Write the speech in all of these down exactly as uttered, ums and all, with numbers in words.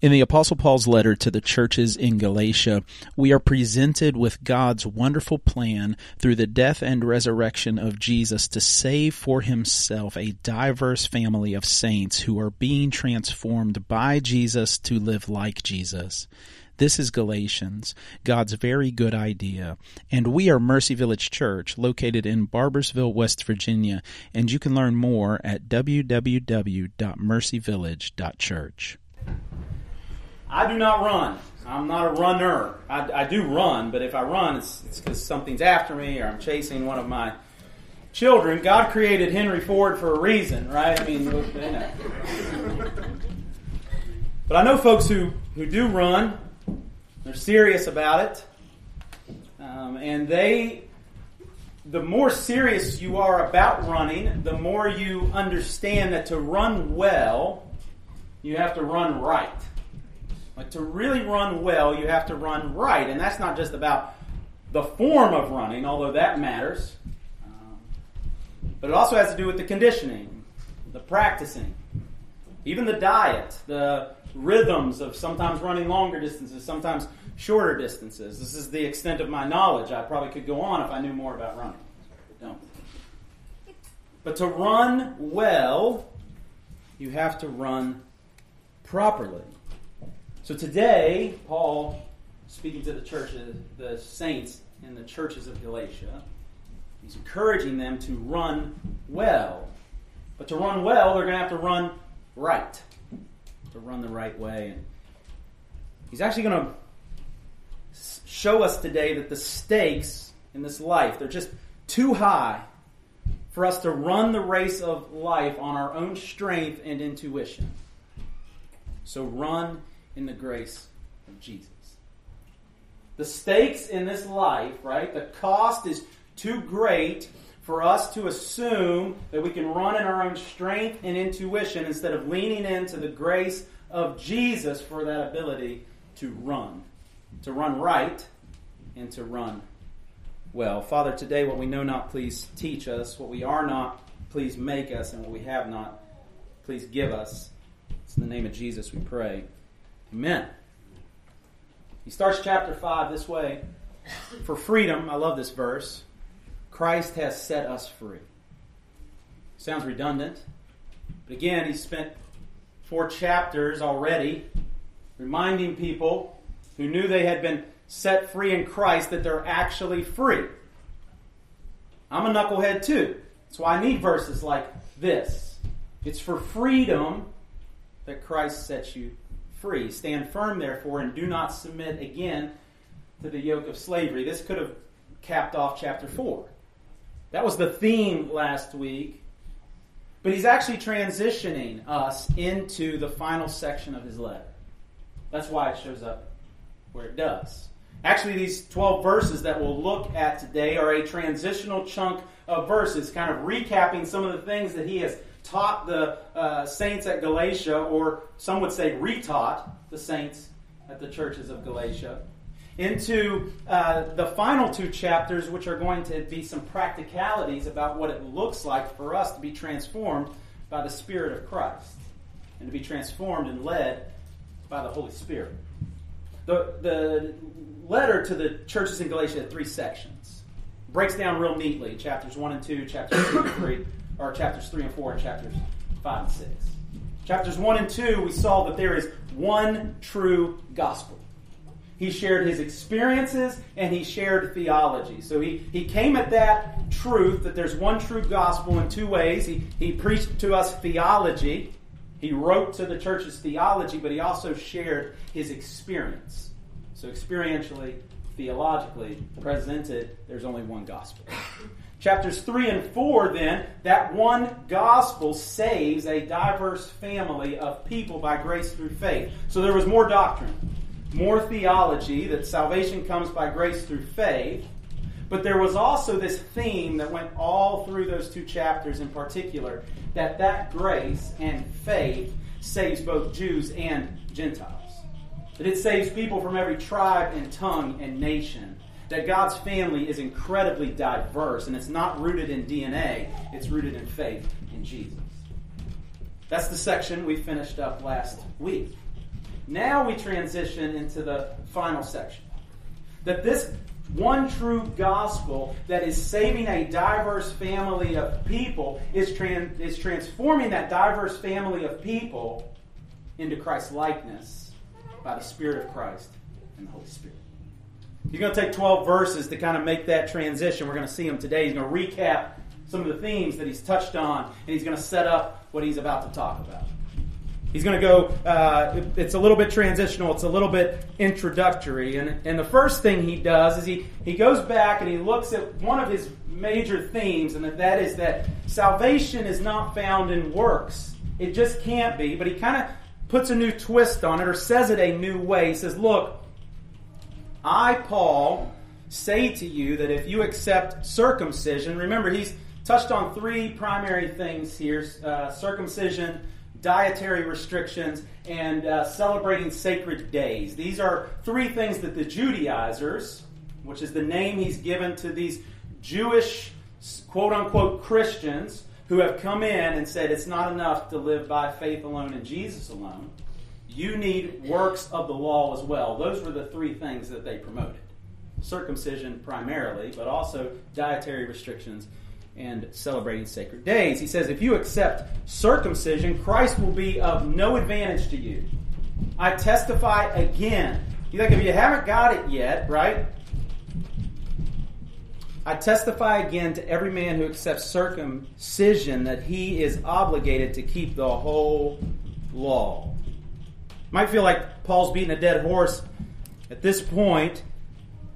In the Apostle Paul's letter to the churches in Galatia, we are presented with God's wonderful plan through the death and resurrection of Jesus to save for himself a diverse family of saints who are being transformed by Jesus to live like Jesus. This is Galatians, God's very good idea, and we are Mercy Village Church, located in Barbersville, West Virginia, and you can learn more at w w w dot mercy village dot church. I do not run. I'm not a runner. I, I do run, but if I run, it's because something's after me or I'm chasing one of my children. God created Henry Ford for a reason, right? I mean, you know. But I know folks who, who do run. They're serious about it. Um, and they, the more serious you are about running, the more you understand that to run well, you have to run right. Like to really run well, you have to run right. And that's not just about the form of running, although that matters. Um, but it also has to do with the conditioning, the practicing, even the diet, the rhythms of sometimes running longer distances, sometimes shorter distances. This is the extent of my knowledge. I probably could go on if I knew more about running. I don't. But to run well, you have to run properly. So today, Paul, speaking to the churches, the saints in the churches of Galatia, he's encouraging them to run well. But to run well, they're going to have to run right. To run the right way. And he's actually going to show us today that the stakes in this life, they're just too high for us to run the race of life on our own strength and intuition. So run in the grace of Jesus. The stakes in this life, right? The cost is too great for us to assume that we can run in our own strength and intuition instead of leaning into the grace of Jesus for that ability to run, to run right, and to run well. Father, today what we know not, please teach us. What we are not, please make us. And what we have not, please give us. It's in the name of Jesus we pray. Amen. He starts chapter five this way. For freedom, I love this verse, Christ has set us free. Sounds redundant. But again, he spent four chapters already reminding people who knew they had been set free in Christ that they're actually free. I'm a knucklehead too. That's why I need verses like this. It's for freedom that Christ sets you free. Stand firm, therefore, and do not submit again to the yoke of slavery. This could have capped off chapter four. That was the theme last week. But he's actually transitioning us into the final section of his letter. That's why it shows up where it does. Actually, these twelve verses that we'll look at today are a transitional chunk of verses, kind of recapping some of the things that he has taught the uh, saints at Galatia, or some would say retaught the saints at the churches of Galatia, into uh, the final two chapters, which are going to be some practicalities about what it looks like for us to be transformed by the Spirit of Christ and to be transformed and led by the Holy Spirit. The, the letter to the churches in Galatia had three sections. It breaks down real neatly, chapters one and two, chapters two and three, or chapters three and four, and chapters five and six. Chapters one and two, we saw that there is one true gospel. He shared his experiences, and he shared theology. So he, he came at that truth that there's one true gospel in two ways. He, he preached to us theology. He wrote to the church's theology, but he also shared his experience. So experientially, theologically, presented, there's only one gospel. Chapters three and four, then, that one gospel saves a diverse family of people by grace through faith. So there was more doctrine, more theology, that salvation comes by grace through faith. But there was also this theme that went all through those two chapters in particular, that that grace and faith saves both Jews and Gentiles. That it saves people from every tribe and tongue and nation. That God's family is incredibly diverse, and it's not rooted in D N A, it's rooted in faith in Jesus. That's the section we finished up last week. Now we transition into the final section. That this one true gospel that is saving a diverse family of people is, trans- is transforming that diverse family of people into Christ's likeness by the Spirit of Christ and the Holy Spirit. He's going to take twelve verses to kind of make that transition. We're going to see him today. He's going to recap some of the themes that he's touched on, and he's going to set up what he's about to talk about. He's going to go, uh, it's a little bit transitional, it's a little bit introductory. And, and the first thing he does is he, he goes back and he looks at one of his major themes, and that is that salvation is not found in works. It just can't be, but he kind of puts a new twist on it or says it a new way. He says, look, I, Paul, say to you that if you accept circumcision, remember he's touched on three primary things here, uh, circumcision, dietary restrictions, and uh, celebrating sacred days. These are three things that the Judaizers, which is the name he's given to these Jewish, quote-unquote, Christians, who have come in and said it's not enough to live by faith alone and Jesus alone. You need works of the law as well. Those were the three things that they promoted. Circumcision primarily, but also dietary restrictions and celebrating sacred days. He says, if you accept circumcision, Christ will be of no advantage to you. I testify again. You think if you haven't got it yet, right? I testify again to every man who accepts circumcision that he is obligated to keep the whole law. Might feel like Paul's beating a dead horse at this point,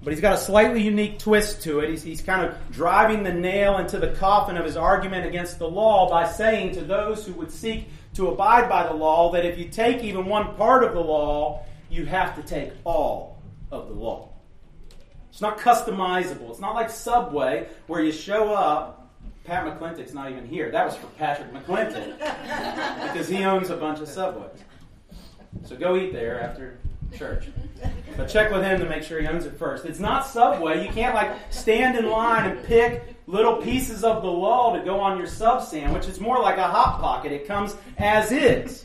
but he's got a slightly unique twist to it. He's, he's kind of driving the nail into the coffin of his argument against the law by saying to those who would seek to abide by the law that if you take even one part of the law, you have to take all of the law. It's not customizable. It's not like Subway where you show up. Pat McClintock's not even here. That was for Patrick McClintock because he owns a bunch of Subways. So go eat there after church. But check with him to make sure he owns it first. It's not Subway. You can't like stand in line and pick little pieces of the law to go on your sub sandwich. It's more like a Hot Pocket. It comes as is,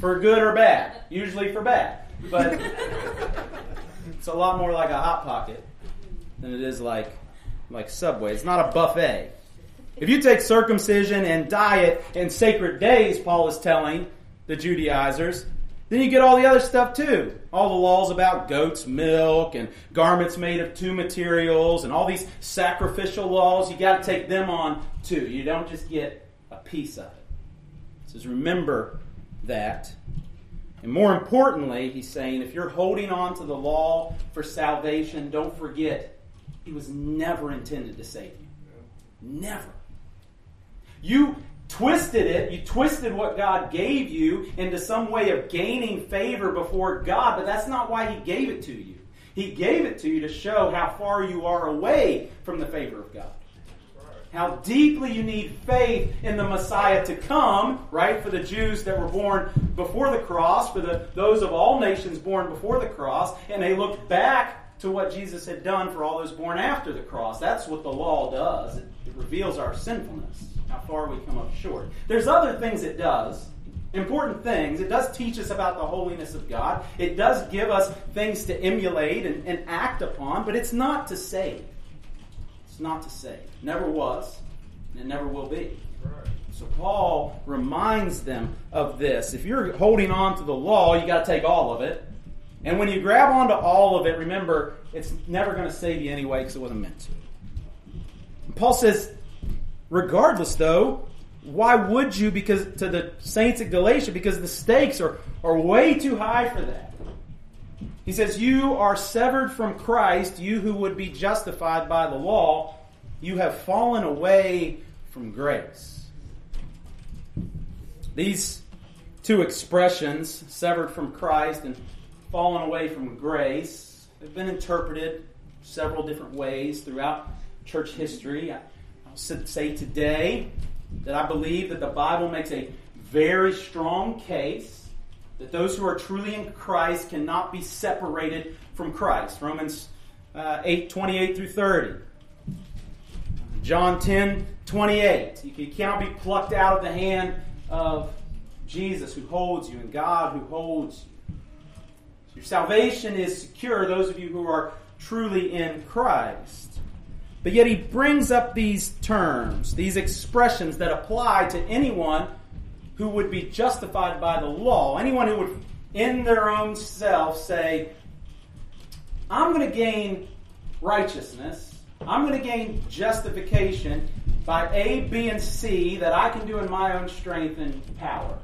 for good or bad. Usually for bad. But it's a lot more like a Hot Pocket than it is like, like Subway. It's not a buffet. If you take circumcision and diet and sacred days, Paul is telling the Judaizers, then you get all the other stuff too. All the laws about goat's milk and garments made of two materials and all these sacrificial laws, you got to take them on too. You don't just get a piece of it. He says, remember that. And more importantly, he's saying, if you're holding on to the law for salvation, don't forget, it was never intended to save you. Never. You twisted it, you twisted what God gave you into some way of gaining favor before God, but that's not why he gave it to you. He gave it to you to show how far you are away from the favor of God. How deeply you need faith in the Messiah to come, right? For the Jews that were born before the cross, for the, those of all nations born before the cross, and they looked back to what Jesus had done for all those born after the cross. That's what the law does. It, it reveals our sinfulness, how far we come up short. There's other things it does, important things. It does teach us about the holiness of God. It does give us things to emulate and, and act upon, but it's not to save. It's not to save. Never was, and it never will be. Right. So Paul reminds them of this. If you're holding on to the law, you got to take all of it. And when you grab onto all of it, remember, it's never going to save you anyway because it wasn't meant to. And Paul says, regardless, though, why would you? Because to the saints at Galatia, because the stakes are, are way too high for that. He says, you are severed from Christ, you who would be justified by the law. You have fallen away from grace. These two expressions, severed from Christ and fallen away from grace, have been interpreted several different ways throughout church history. I, say today that I believe that the Bible makes a very strong case that those who are truly in Christ cannot be separated from Christ. Romans uh, eight, twenty-eight through thirty. John ten, twenty-eight. You cannot be plucked out of the hand of Jesus who holds you and God who holds you. So your salvation is secure, those of you who are truly in Christ. But yet he brings up these terms, these expressions that apply to anyone who would be justified by the law, anyone who would in their own self say, I'm going to gain righteousness, I'm going to gain justification by A, B, and C that I can do in my own strength and power.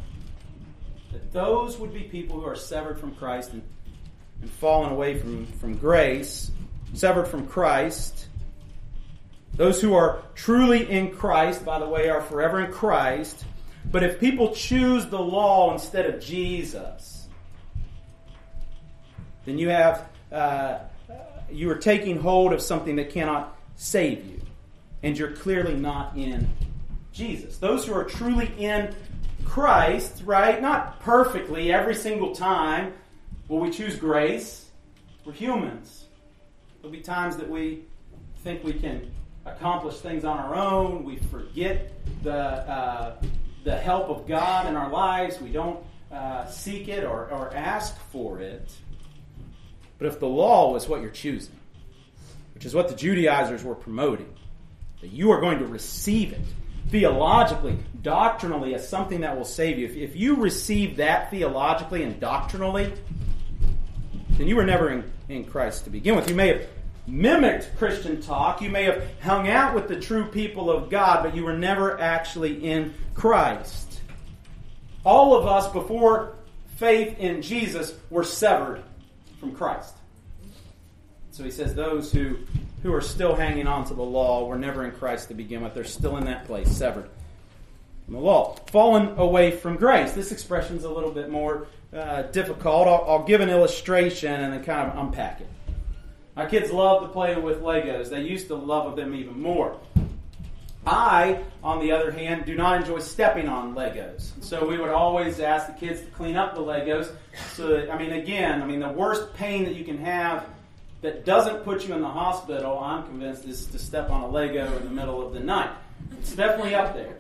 That those would be people who are severed from Christ and, and fallen away from, from grace, severed from Christ. Those who are truly in Christ, by the way, are forever in Christ. But if people choose the law instead of Jesus, then you have... Uh, you are taking hold of something that cannot save you. And you're clearly not in Jesus. Those who are truly in Christ, right? Not perfectly every single time will we choose grace. We're humans. There'll be times that we think we can accomplish things on our own. We forget the uh, the help of God in our lives. We don't uh, seek it or, or ask for it. But if the law was what you're choosing, which is what the Judaizers were promoting, that you are going to receive it theologically, doctrinally, as something that will save you. If, if you receive that theologically and doctrinally, then you were never in, in Christ to begin with. You may have mimicked Christian talk. You may have hung out with the true people of God, but you were never actually in Christ. All of us, before faith in Jesus, were severed from Christ. So he says those who, who are still hanging on to the law were never in Christ to begin with. They're still in that place, severed from the law. Fallen away from grace. This expression is a little bit more uh, difficult. I'll, I'll give an illustration and then kind of unpack it. My kids love to play with Legos. They used to love them even more. I, on the other hand, do not enjoy stepping on Legos. So we would always ask the kids to clean up the Legos. So, that, I mean, again, I mean, the worst pain that you can have that doesn't put you in the hospital, I'm convinced, is to step on a Lego in the middle of the night. It's definitely up there.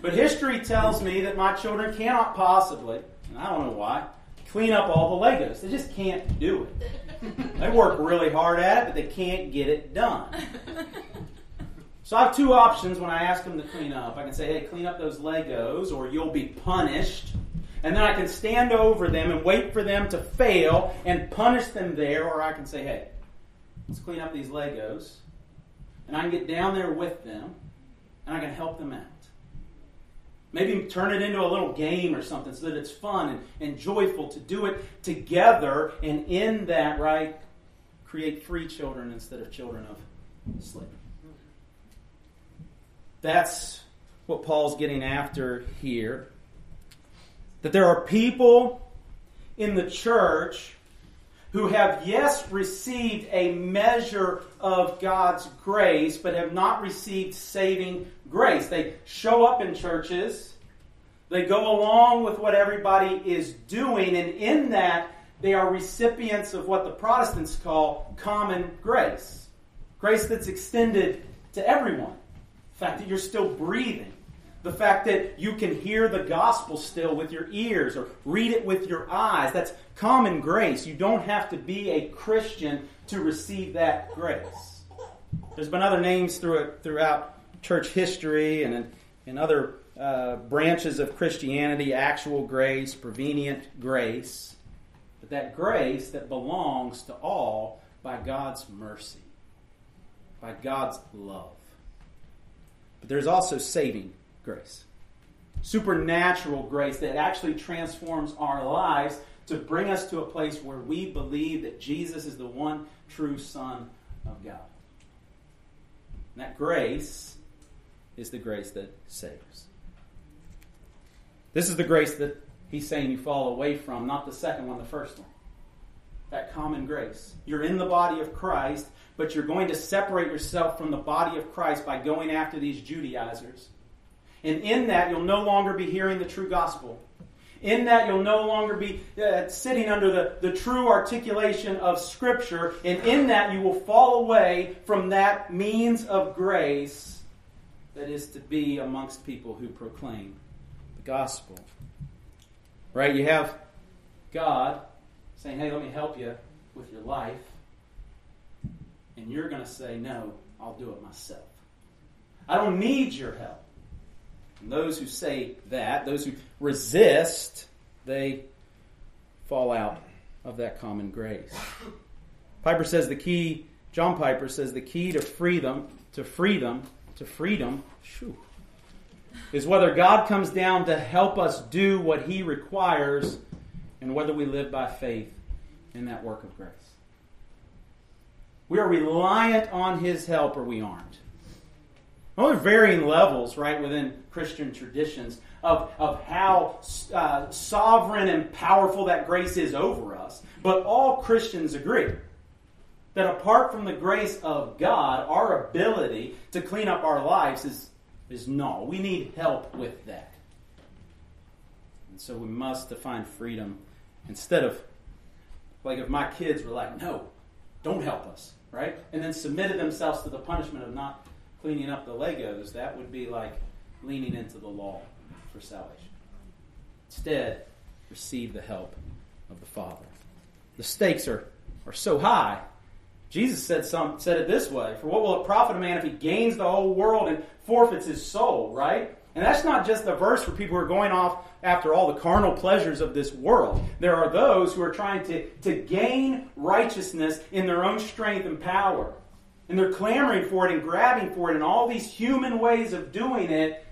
But history tells me that my children cannot possibly, and I don't know why, clean up all the Legos. They just can't do it. They work really hard at it, but they can't get it done. So I have two options when I ask them to clean up. I can say, hey, clean up those Legos or you'll be punished. And then I can stand over them and wait for them to fail and punish them there. Or I can say, hey, let's clean up these Legos. And I can get down there with them and I can help them out. Maybe turn it into a little game or something so that it's fun and, and joyful to do it together. And in that, right, create free children instead of children of slavery. That's what Paul's getting after here. That there are people in the church who have, yes, received a measure of God's grace, but have not received saving grace. They show up in churches. They go along with what everybody is doing. And in that, they are recipients of what the Protestants call common grace. Grace that's extended to everyone. The fact that you're still breathing, the fact that you can hear the gospel still with your ears or read it with your eyes, that's common grace. You don't have to be a Christian to receive that grace. There's been other names through it, throughout church history and in, in other uh, branches of Christianity, actual grace, prevenient grace, but that grace that belongs to all by God's mercy, by God's love. But there's also saving grace. Supernatural grace that actually transforms our lives to bring us to a place where we believe that Jesus is the one true Son of God. And that grace is the grace that saves. This is the grace that he's saying you fall away from, not the second one, the first one. That common grace. You're in the body of Christ, but you're going to separate yourself from the body of Christ by going after these Judaizers. And in that, you'll no longer be hearing the true gospel. In that, you'll no longer be uh, sitting under the, the true articulation of Scripture. And in that, you will fall away from that means of grace that is to be amongst people who proclaim the gospel. Right? You have God saying, hey, let me help you with your life. And you're going to say, no, I'll do it myself. I don't need your help. And those who say that, those who resist, they fall out of that common grace. Piper says the key, John Piper says the key to freedom, to freedom, to freedom, shoo, is whether God comes down to help us do what he requires and whether we live by faith in that work of grace. We are reliant on his help or we aren't. Well, there are varying levels, right, within Christian traditions of, of how uh, sovereign and powerful that grace is over us. But all Christians agree that apart from the grace of God, our ability to clean up our lives is, is null. We need help with that. And so we must define freedom instead of, like if my kids were like, no, don't help us, right? And then submitted themselves to the punishment of not cleaning up the Legos, that would be like leaning into the law for salvation. Instead, receive the help of the Father. The stakes are, are so high. Jesus said some said it this way, for what will it profit a man if he gains the whole world and forfeits his soul, right? And that's not just a verse for people who are going off after all the carnal pleasures of this world. There are those who are trying to, to gain righteousness in their own strength and power. And they're clamoring for it and grabbing for it in all these human ways of doing it.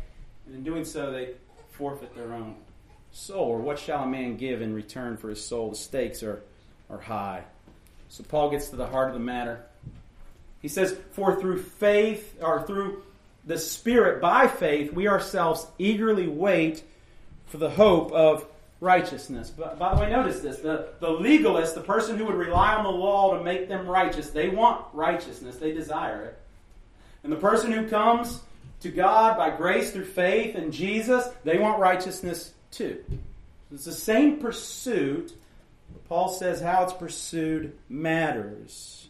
And in doing so, they forfeit their own soul. Or what shall a man give in return for his soul? The stakes are, are high. So Paul gets to the heart of the matter. He says, for through faith, or through the Spirit, by faith, we ourselves eagerly wait for the hope of righteousness. But by the way, notice this. The, the legalist, the person who would rely on the law to make them righteous, they want righteousness. They desire it. And the person who comes to God by grace through faith in Jesus, they want righteousness too. It's the same pursuit. Paul says how it's pursued matters.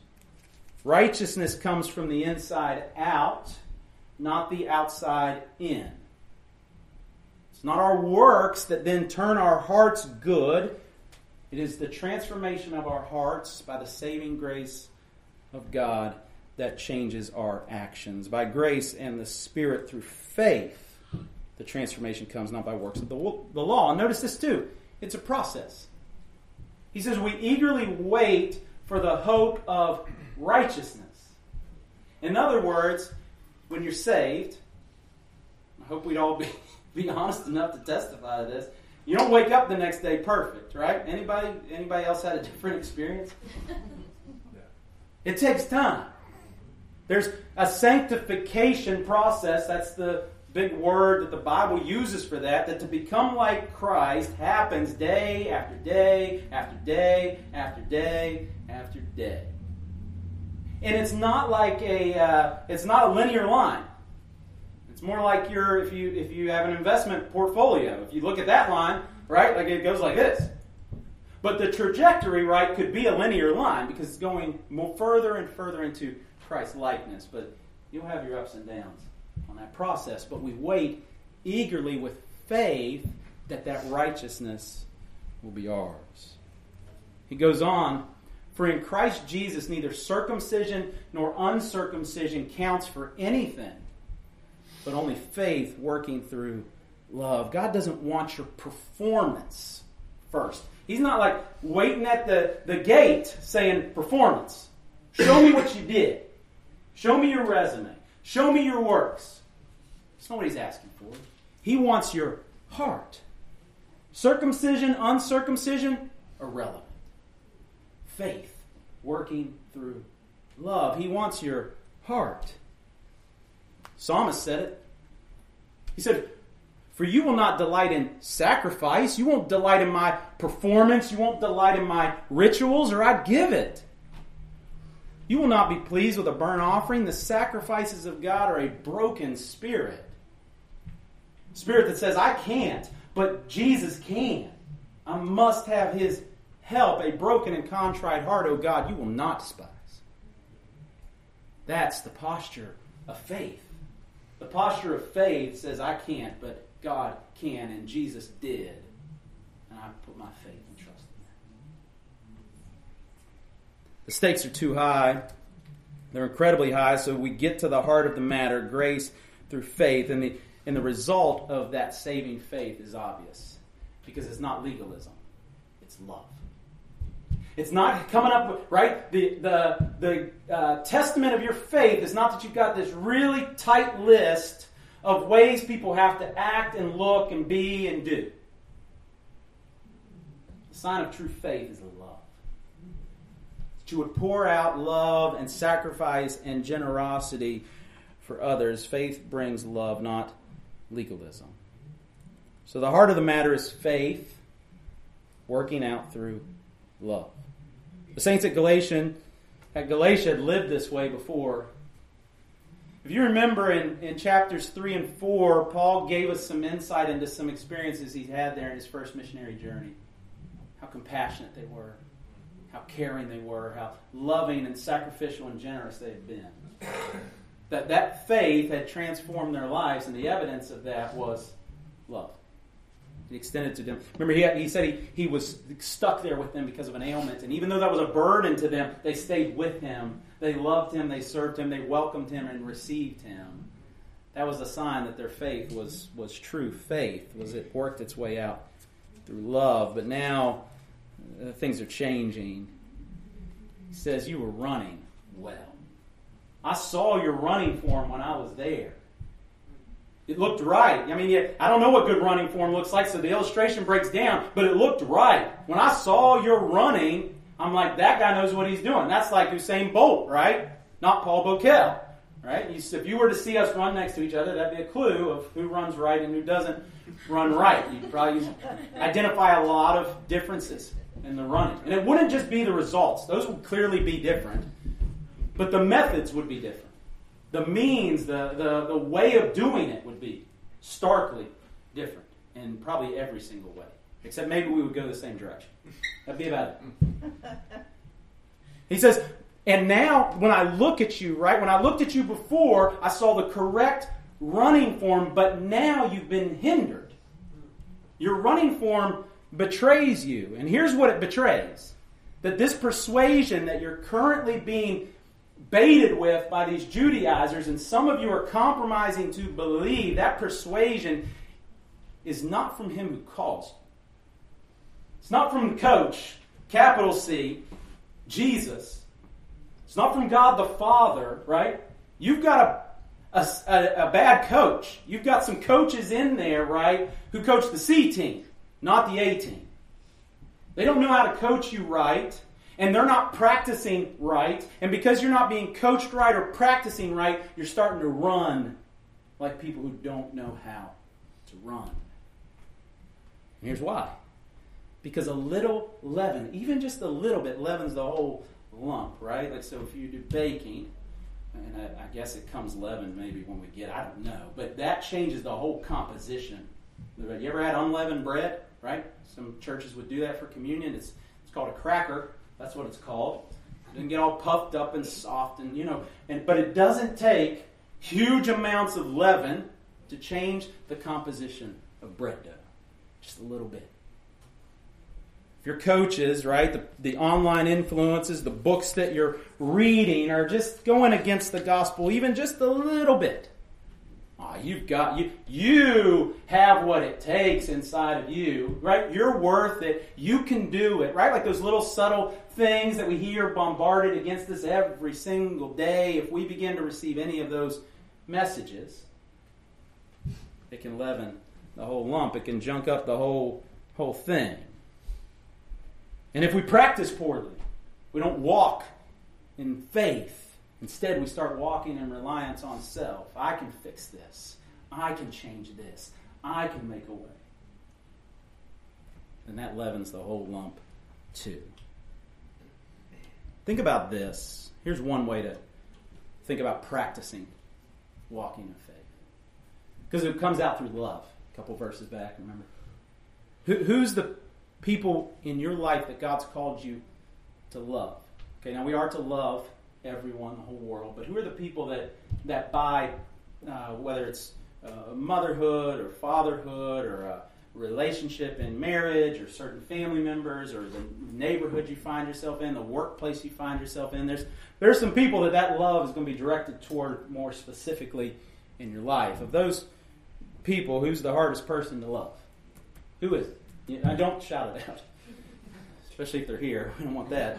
Righteousness comes from the inside out, not the outside in. It's not our works that then turn our hearts good. It is the transformation of our hearts by the saving grace of God that changes our actions. By grace and the Spirit through faith, the transformation comes not by works of the, the law. And notice this too. It's a process. He says we eagerly wait for the hope of righteousness. In other words, when you're saved, I hope we'd all be... Be honest enough to testify to this. You don't wake up the next day perfect, right? Anybody anybody else had a different experience? Yeah. It takes time. There's a sanctification process. That's the big word that the Bible uses for that, that to become like Christ happens day after day after day after day after day. And it's not like a, uh, it's not a linear line. It's more like your if you if you have an investment portfolio. If you look at that line, right, like it goes like this. But the trajectory, right, could be a linear line because it's going more further and further into Christ's likeness. But you'll have your ups and downs on that process. But we wait eagerly with faith that that righteousness will be ours. He goes on, for in Christ Jesus neither circumcision nor uncircumcision counts for anything, but only faith working through love. God doesn't want your performance first. He's not like waiting at the, the gate saying, performance. Show me what you did. Show me your resume. Show me your works. That's not what he's asking for. He wants your heart. Circumcision, uncircumcision, irrelevant. Faith working through love. He wants your heart. Psalmist said it. He said, for you will not delight in sacrifice. You won't delight in my performance. You won't delight in my rituals, or I'd give it. You will not be pleased with a burnt offering. The sacrifices of God are a broken spirit. Spirit that says, I can't, but Jesus can. I must have his help. A broken and contrite heart, O God, you will not despise. That's the posture of faith. The posture of faith says, I can't, but God can and Jesus did. And I put my faith and trust in that. The stakes are too high. They're incredibly high, so we get to the heart of the matter, grace through faith. And the, and the result of that saving faith is obvious, because it's not legalism. It's love. It's not coming up with, right? The the the uh, testament of your faith is not that you've got this really tight list of ways people have to act and look and be and do. The sign of true faith is love. That you would pour out love and sacrifice and generosity for others. Faith brings love, not legalism. So the heart of the matter is faith working out through love. The saints at Galatian, at Galatia had lived this way before. If you remember in, in chapters three and four, Paul gave us some insight into some experiences he'd had there in his first missionary journey. How compassionate they were, how caring they were, how loving and sacrificial and generous they had been. That that faith had transformed their lives, and the evidence of that was love. It extended to them. Remember, he had, he said he, he was stuck there with them because of an ailment. And even though that was a burden to them, they stayed with him. They loved him. They served him. They welcomed him and received him. That was a sign that their faith was, was true faith. Was it worked its way out through love. But now uh, things are changing. He says, you were running well. I saw your running form when I was there. It looked right. I mean, I don't know what good running form looks like, so the illustration breaks down, but it looked right. When I saw your running, I'm like, that guy knows what he's doing. That's like Usain Bolt, right? Not Paul Boquel, right? If you were to see us run next to each other, that'd be a clue of who runs right and who doesn't run right. You'd probably identify a lot of differences in the running. And it wouldn't just be the results. Those would clearly be different, but the methods would be different. The means, the, the, the way of doing it would be starkly different in probably every single way. Except maybe we would go the same direction. That'd be about it. He says, and now when I look at you, right? When I looked at you before, I saw the correct running form, but now you've been hindered. Your running form betrays you. And here's what it betrays. That this persuasion that you're currently being baited with by these Judaizers, and some of you are compromising to believe, that persuasion is not from him who calls you. It's not from the coach, capital C, Jesus. It's not from God the Father, right? You've got a, a, a bad coach. You've got some coaches in there, right, who coach the C team, not the A team. They don't know how to coach you right. And they're not practicing right. And because you're not being coached right or practicing right, you're starting to run like people who don't know how to run. And here's why. Because a little leaven, even just a little bit, leavens the whole lump, right? Like, so if you do baking, and I, I guess it comes leaven maybe when we get, I don't know. But that changes the whole composition. You ever had unleavened bread, right? Some churches would do that for communion. It's, it's called a cracker. That's what it's called. It doesn't get all puffed up and soft and, you know, and but it doesn't take huge amounts of leaven to change the composition of bread dough. Just a little bit. If your coaches, right, the, the online influences, the books that you're reading are just going against the gospel even just a little bit. Oh, you've got, you, you have what it takes inside of you, right? You're worth it. You can do it, right? Like those little subtle things that we hear bombarded against us every single day. If we begin to receive any of those messages, it can leaven the whole lump. It can junk up the whole, whole thing. And if we practice poorly, we don't walk in faith. Instead, we start walking in reliance on self. I can fix this. I can change this. I can make a way. And that leavens the whole lump too. Think about this. Here's one way to think about practicing walking in faith. Because it comes out through love. A couple verses back, remember? Who, who's the people in your life that God's called you to love? Okay, now we are to love everyone, the whole world. But who are the people that, that by, uh, whether it's uh, motherhood or fatherhood or a relationship in marriage or certain family members or the neighborhood you find yourself in, the workplace you find yourself in. There's there's some people that that love is going to be directed toward more specifically in your life. Of those people, who's the hardest person to love? Who is it? You know, don't shout it out. Especially if they're here. We don't want that.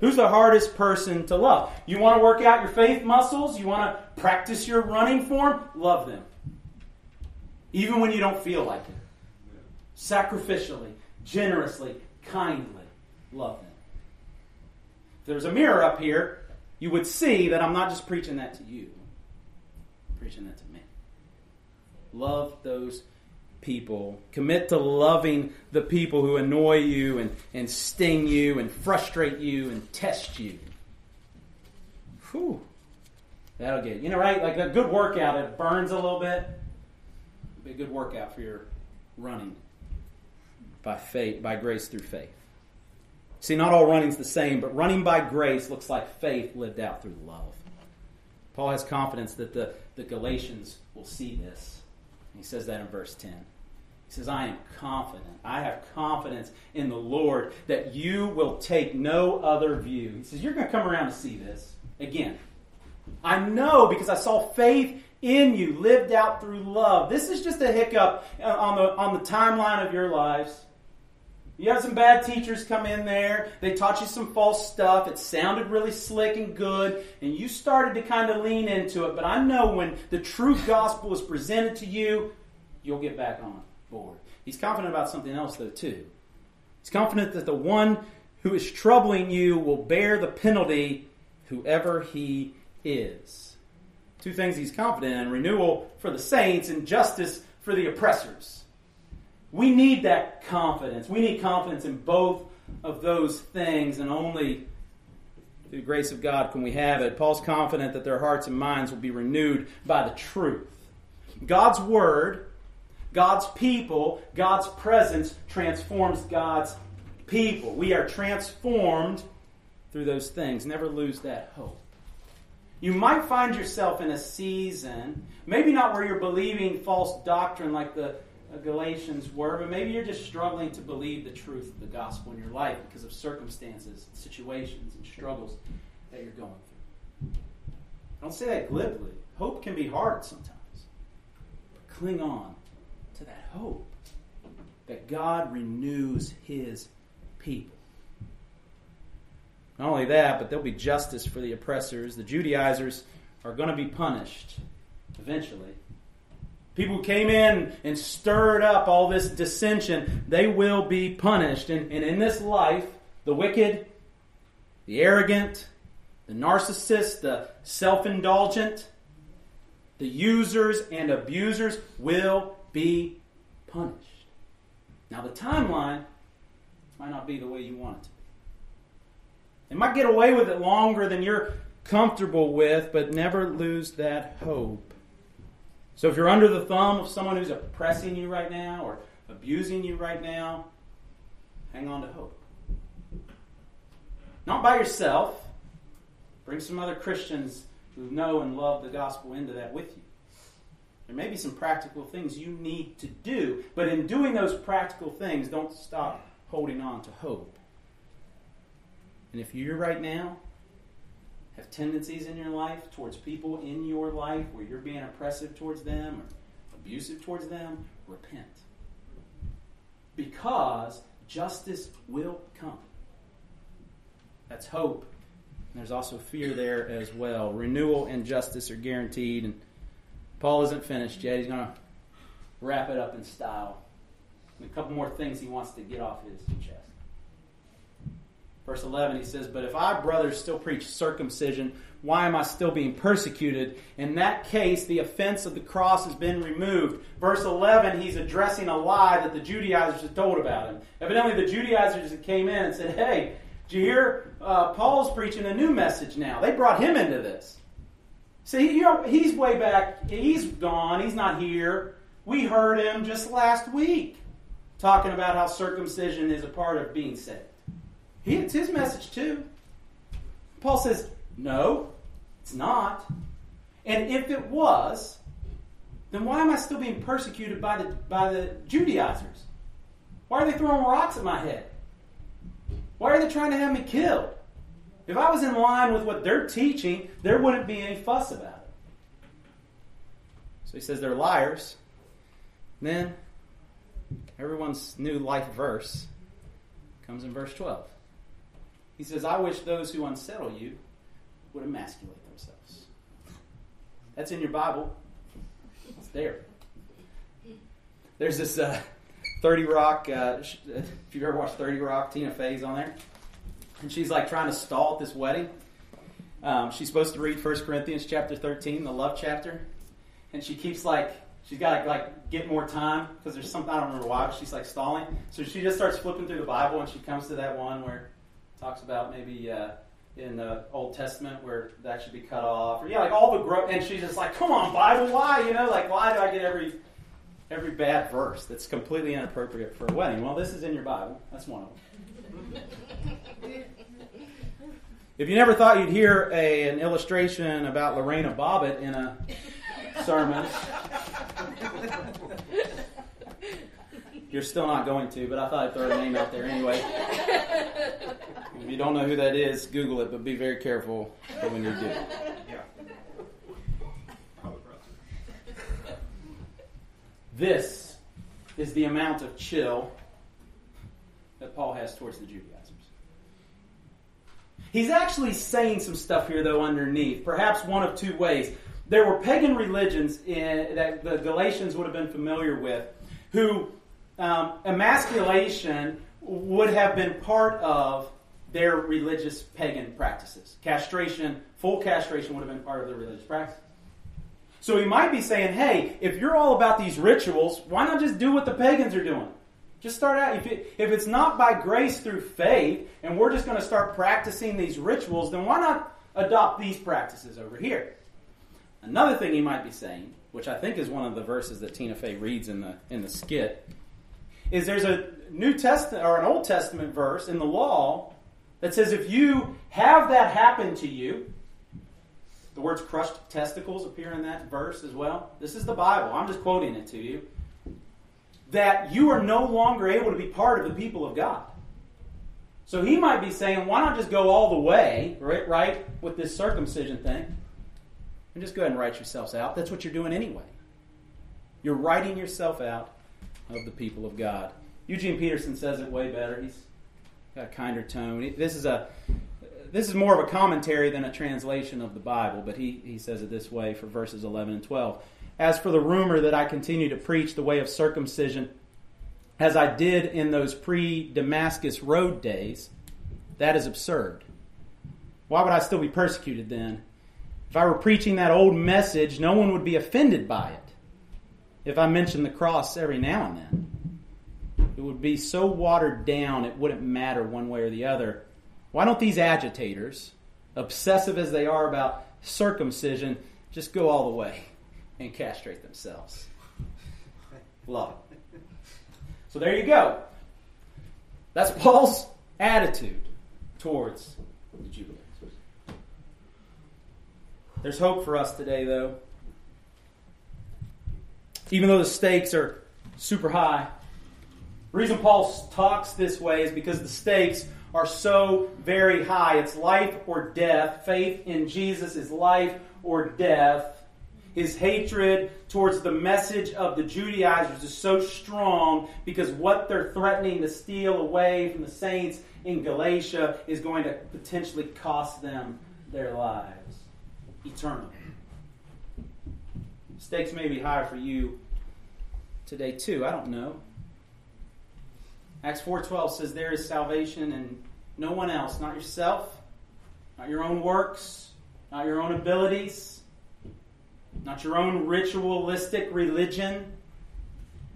Who's the hardest person to love? You want to work out your faith muscles? You want to practice your running form? Love them. Even when you don't feel like it. Sacrificially, generously, kindly. Love them. If there's a mirror up here, you would see that I'm not just preaching that to you. I'm preaching that to me. Love those people. Commit to loving the people who annoy you and, and sting you and frustrate you and test you. Whew. That'll get you know, right? Like a good workout, it burns a little bit. It'll be a good workout for your running by faith, by grace through faith. See, not all running's the same, but running by grace looks like faith lived out through love. Paul has confidence that the, the Galatians will see this. He says that in verse ten. He says, I am confident. I have confidence in the Lord that you will take no other view. He says, you're going to come around to see this again. I know because I saw faith in you, lived out through love. This is just a hiccup on the, on the timeline of your lives. You had some bad teachers come in there. They taught you some false stuff. It sounded really slick and good. And you started to kind of lean into it. But I know when the true gospel is presented to you, you'll get back on board. He's confident about something else, though, too. He's confident that the one who is troubling you will bear the penalty, whoever he is. Two things he's confident in: renewal for the saints and justice for the oppressors. We need that confidence. We need confidence in both of those things, and only through the grace of God can we have it. Paul's confident that their hearts and minds will be renewed by the truth. God's word, God's people, God's presence transforms God's people. We are transformed through those things. Never lose that hope. You might find yourself in a season, maybe not where you're believing false doctrine like the Galatians were, but maybe you're just struggling to believe the truth of the gospel in your life because of circumstances, situations, and struggles that you're going through. I don't say that glibly. Hope can be hard sometimes. But cling on to that hope that God renews his people. Not only that, but there'll be justice for the oppressors. The Judaizers are going to be punished eventually. People who came in and stirred up all this dissension, they will be punished. And, and in this life, the wicked, the arrogant, the narcissist, the self-indulgent, the users and abusers will be punished. Now, the timeline might not be the way you want it to be. They might get away with it longer than you're comfortable with, but never lose that hope. So if you're under the thumb of someone who's oppressing you right now or abusing you right now, hang on to hope. Not by yourself. Bring some other Christians who know and love the gospel into that with you. There may be some practical things you need to do, but in doing those practical things, don't stop holding on to hope. And if you're right now, have tendencies in your life towards people in your life where you're being oppressive towards them or abusive towards them, repent. Because justice will come. That's hope. And there's also fear there as well. Renewal and justice are guaranteed. And Paul isn't finished yet. He's going to wrap it up in style. And a couple more things he wants to get off his chest. Verse eleven, he says, but if I, brothers, still preach circumcision, why am I still being persecuted? In that case, the offense of the cross has been removed. Verse eleven, he's addressing a lie that the Judaizers had told about him. Evidently, the Judaizers came in and said, hey, did you hear uh, Paul's preaching a new message now? They brought him into this. See, you know, he's way back. He's gone. He's not here. We heard him just last week talking about how circumcision is a part of being saved. He, it's his message too. Paul says, no, it's not. And if it was, then why am I still being persecuted by the by the Judaizers? Why are they throwing rocks at my head? Why are they trying to have me killed? If I was in line with what they're teaching, there wouldn't be any fuss about it. So he says they're liars. And then everyone's new life verse comes in verse twelve. He says, I wish those who unsettle you would emasculate themselves. That's in your Bible. It's there. There's this uh, thirty Rock, uh, if you've ever watched thirty Rock, Tina Fey's on there. And she's like trying to stall at this wedding. Um, she's supposed to read First Corinthians chapter thirteen, the love chapter. And she keeps like, she's got to like get more time because there's something, I don't remember why, but she's like stalling. So she just starts flipping through the Bible and she comes to that one where it talks about maybe uh, in the Old Testament where that should be cut off. Or yeah, like all the gro- and she's just like, come on, Bible, why? You know, like why do I get every every bad verse that's completely inappropriate for a wedding? Well, this is in your Bible. That's one of them. If you never thought you'd hear a, an illustration about Lorena Bobbitt in a sermon, you're still not going to, but I thought I'd throw her name out there anyway. If you don't know who that is, Google it, but be very careful when you do. Yeah. This is the amount of chill that Paul has towards the Judaizers. He's actually saying some stuff here, though, underneath, perhaps one of two ways. There were pagan religions in, that the Galatians would have been familiar with, who um, emasculation would have been part of their religious pagan practices. Castration, full castration, would have been part of their religious practice. So he might be saying, hey, if you're all about these rituals, why not just do what the pagans are doing? Just start out. If, it, if it's not by grace through faith, and we're just going to start practicing these rituals, then why not adopt these practices over here? Another thing he might be saying, which I think is one of the verses that Tina Fey reads in the in the skit, is there's a New Testament or an Old Testament verse in the law that says if you have that happen to you, the words crushed testicles appear in that verse as well. This is the Bible. I'm just quoting it to you. That you are no longer able to be part of the people of God. So he might be saying, why not just go all the way, right, right, with this circumcision thing, and just go ahead and write yourselves out. That's what you're doing anyway. You're writing yourself out of the people of God. Eugene Peterson says it way better. He's got a kinder tone. This is a this is more of a commentary than a translation of the Bible, but he, he says it this way for verses eleven and twelve. As for the rumor that I continue to preach the way of circumcision, as I did in those pre-Damascus Road days, that is absurd. Why would I still be persecuted then? If I were preaching that old message, no one would be offended by it. If I mentioned the cross every now and then, it would be so watered down it wouldn't matter one way or the other. Why don't these agitators, obsessive as they are about circumcision, just go all the way and castrate themselves? Love it. So there you go. That's Paul's attitude towards the Judaizers. There's hope for us today, though. Even though the stakes are super high, the reason Paul talks this way is because the stakes are so very high. It's life or death. Faith in Jesus is life or death. His hatred towards the message of the Judaizers is so strong because what they're threatening to steal away from the saints in Galatia is going to potentially cost them their lives eternally. Stakes may be high for you today too. I don't know. Acts four twelve says there is salvation in no one else, not yourself, not your own works, not your own abilities, not your own ritualistic religion.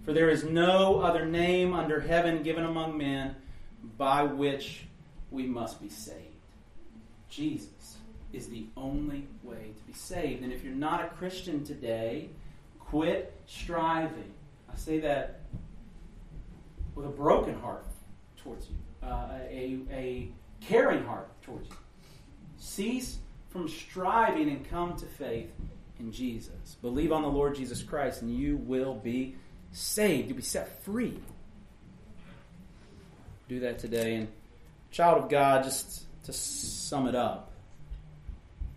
For there is no other name under heaven given among men by which we must be saved. Jesus is the only way to be saved. And if you're not a Christian today, quit striving. I say that with a broken heart towards you, uh, a, a caring heart towards you. Cease from striving and come to faith in Jesus. Believe on the Lord Jesus Christ and you will be saved. You'll be set free. Do that today. And child of God, just to sum it up.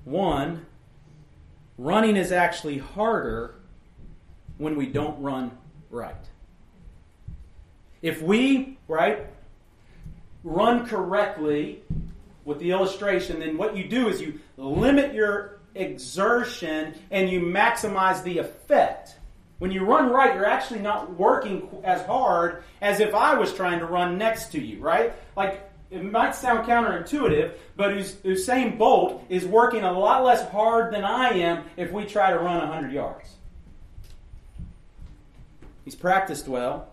One, running is actually harder when we don't run right. If we, right, run correctly with the illustration, then what you do is you limit your exertion and you maximize the effect. When you run right, you're actually not working as hard as if I was trying to run next to you, right? Like, it might sound counterintuitive, but Usain Bolt is working a lot less hard than I am if we try to run one hundred yards. He's practiced well.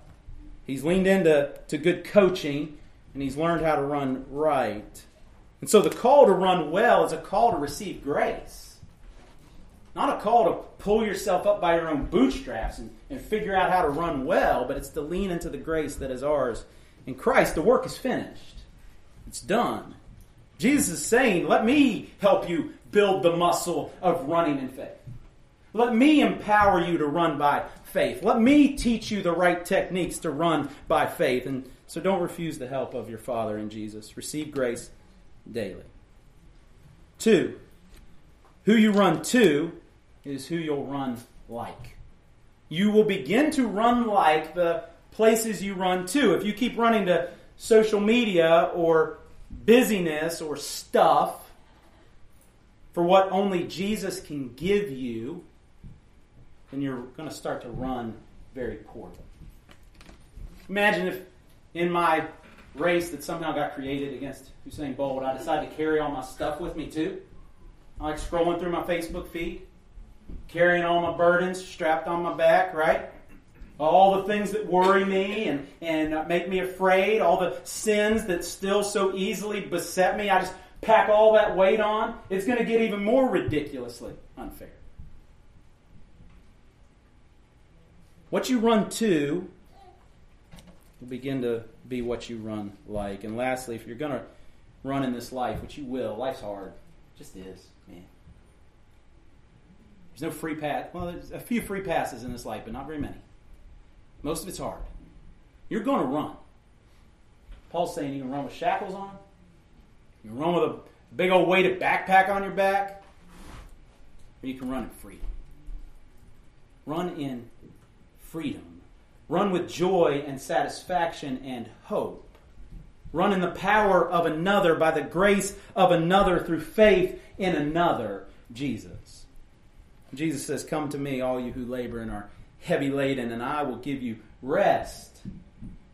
He's leaned into to good coaching, and he's learned how to run right. And so the call to run well is a call to receive grace. Not a call to pull yourself up by your own bootstraps and, and figure out how to run well, but it's to lean into the grace that is ours in Christ. The work is finished. It's done. Jesus is saying, let me help you build the muscle of running in faith. Let me empower you to run by faith. Let me teach you the right techniques to run by faith. And so don't refuse the help of your Father in Jesus. Receive grace daily. Two, who you run to is who you'll run like. You will begin to run like the places you run to. If you keep running to social media or busyness or stuff for what only Jesus can give you, then you're going to start to run very poorly. Imagine if in my race that somehow got created against Usain Bolt, I decided to carry all my stuff with me too. I like scrolling through my Facebook feed, carrying all my burdens strapped on my back, right? All the things that worry me and, and make me afraid, all the sins that still so easily beset me, I just pack all that weight on. It's going to get even more ridiculously unfair. What you run to will begin to be what you run like. And lastly, if you're going to run in this life, which you will, life's hard. It just is, man. There's no free pass. Well, there's a few free passes in this life, but not very many. Most of it's hard. You're going to run. Paul's saying you can run with shackles on. You can run with a big old weighted backpack on your back. Or you can run in freedom. Run in freedom. Run with joy and satisfaction and hope. Run in the power of another, by the grace of another, through faith in another, Jesus. Jesus says, come to me, all you who labor and are heavy laden, and I will give you rest.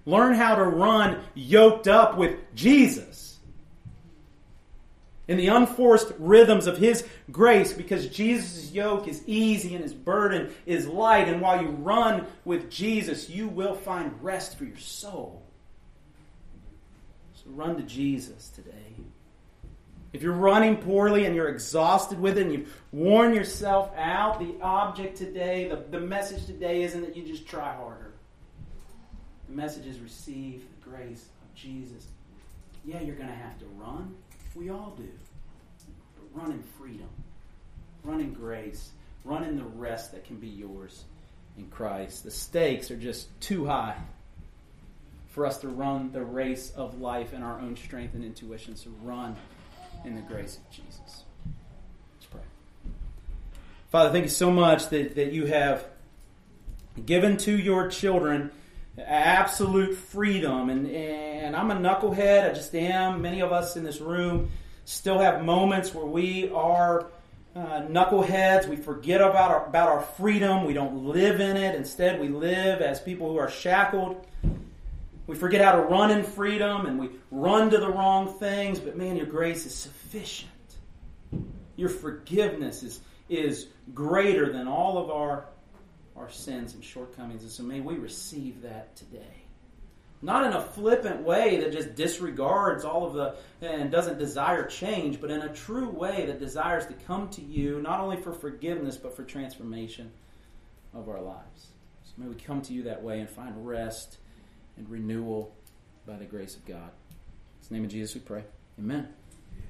Learn how to run yoked up with Jesus in the unforced rhythms of his grace, because Jesus' yoke is easy and his burden is light. And while you run with Jesus, you will find rest for your soul. So run to Jesus today. If you're running poorly and you're exhausted with it and you've worn yourself out, the object today, the, the message today isn't that you just try harder. The message is receive the grace of Jesus. Yeah, you're going to have to run. We all do. But run in freedom. Run in grace. Run in the rest that can be yours in Christ. The stakes are just too high for us to run the race of life in our own strength and intuition. So run in the grace of Jesus. Let's pray. Father, thank you so much that, that you have given to your children absolute freedom. And, and I'm a knucklehead. I just am. Many of us in this room still have moments where we are uh, knuckleheads. We forget about our, about our freedom. We don't live in it. Instead, we live as people who are shackled. We forget how to run in freedom, and we run to the wrong things. But man, your grace is sufficient. Your forgiveness is, is greater than all of our, our sins and shortcomings. And so may we receive that today. Not in a flippant way that just disregards all of the and doesn't desire change, but in a true way that desires to come to you, not only for forgiveness, but for transformation of our lives. So may we come to you that way and find rest and renewal by the grace of God. In the name of Jesus we pray. Amen.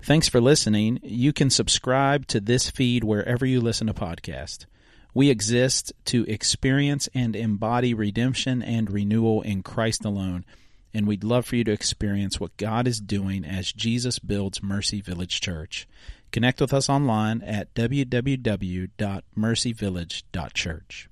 Thanks for listening. You can subscribe to this feed wherever you listen to podcasts. We exist to experience and embody redemption and renewal in Christ alone, and we'd love for you to experience what God is doing as Jesus builds Mercy Village Church. Connect with us online at w w w dot mercy village dot church.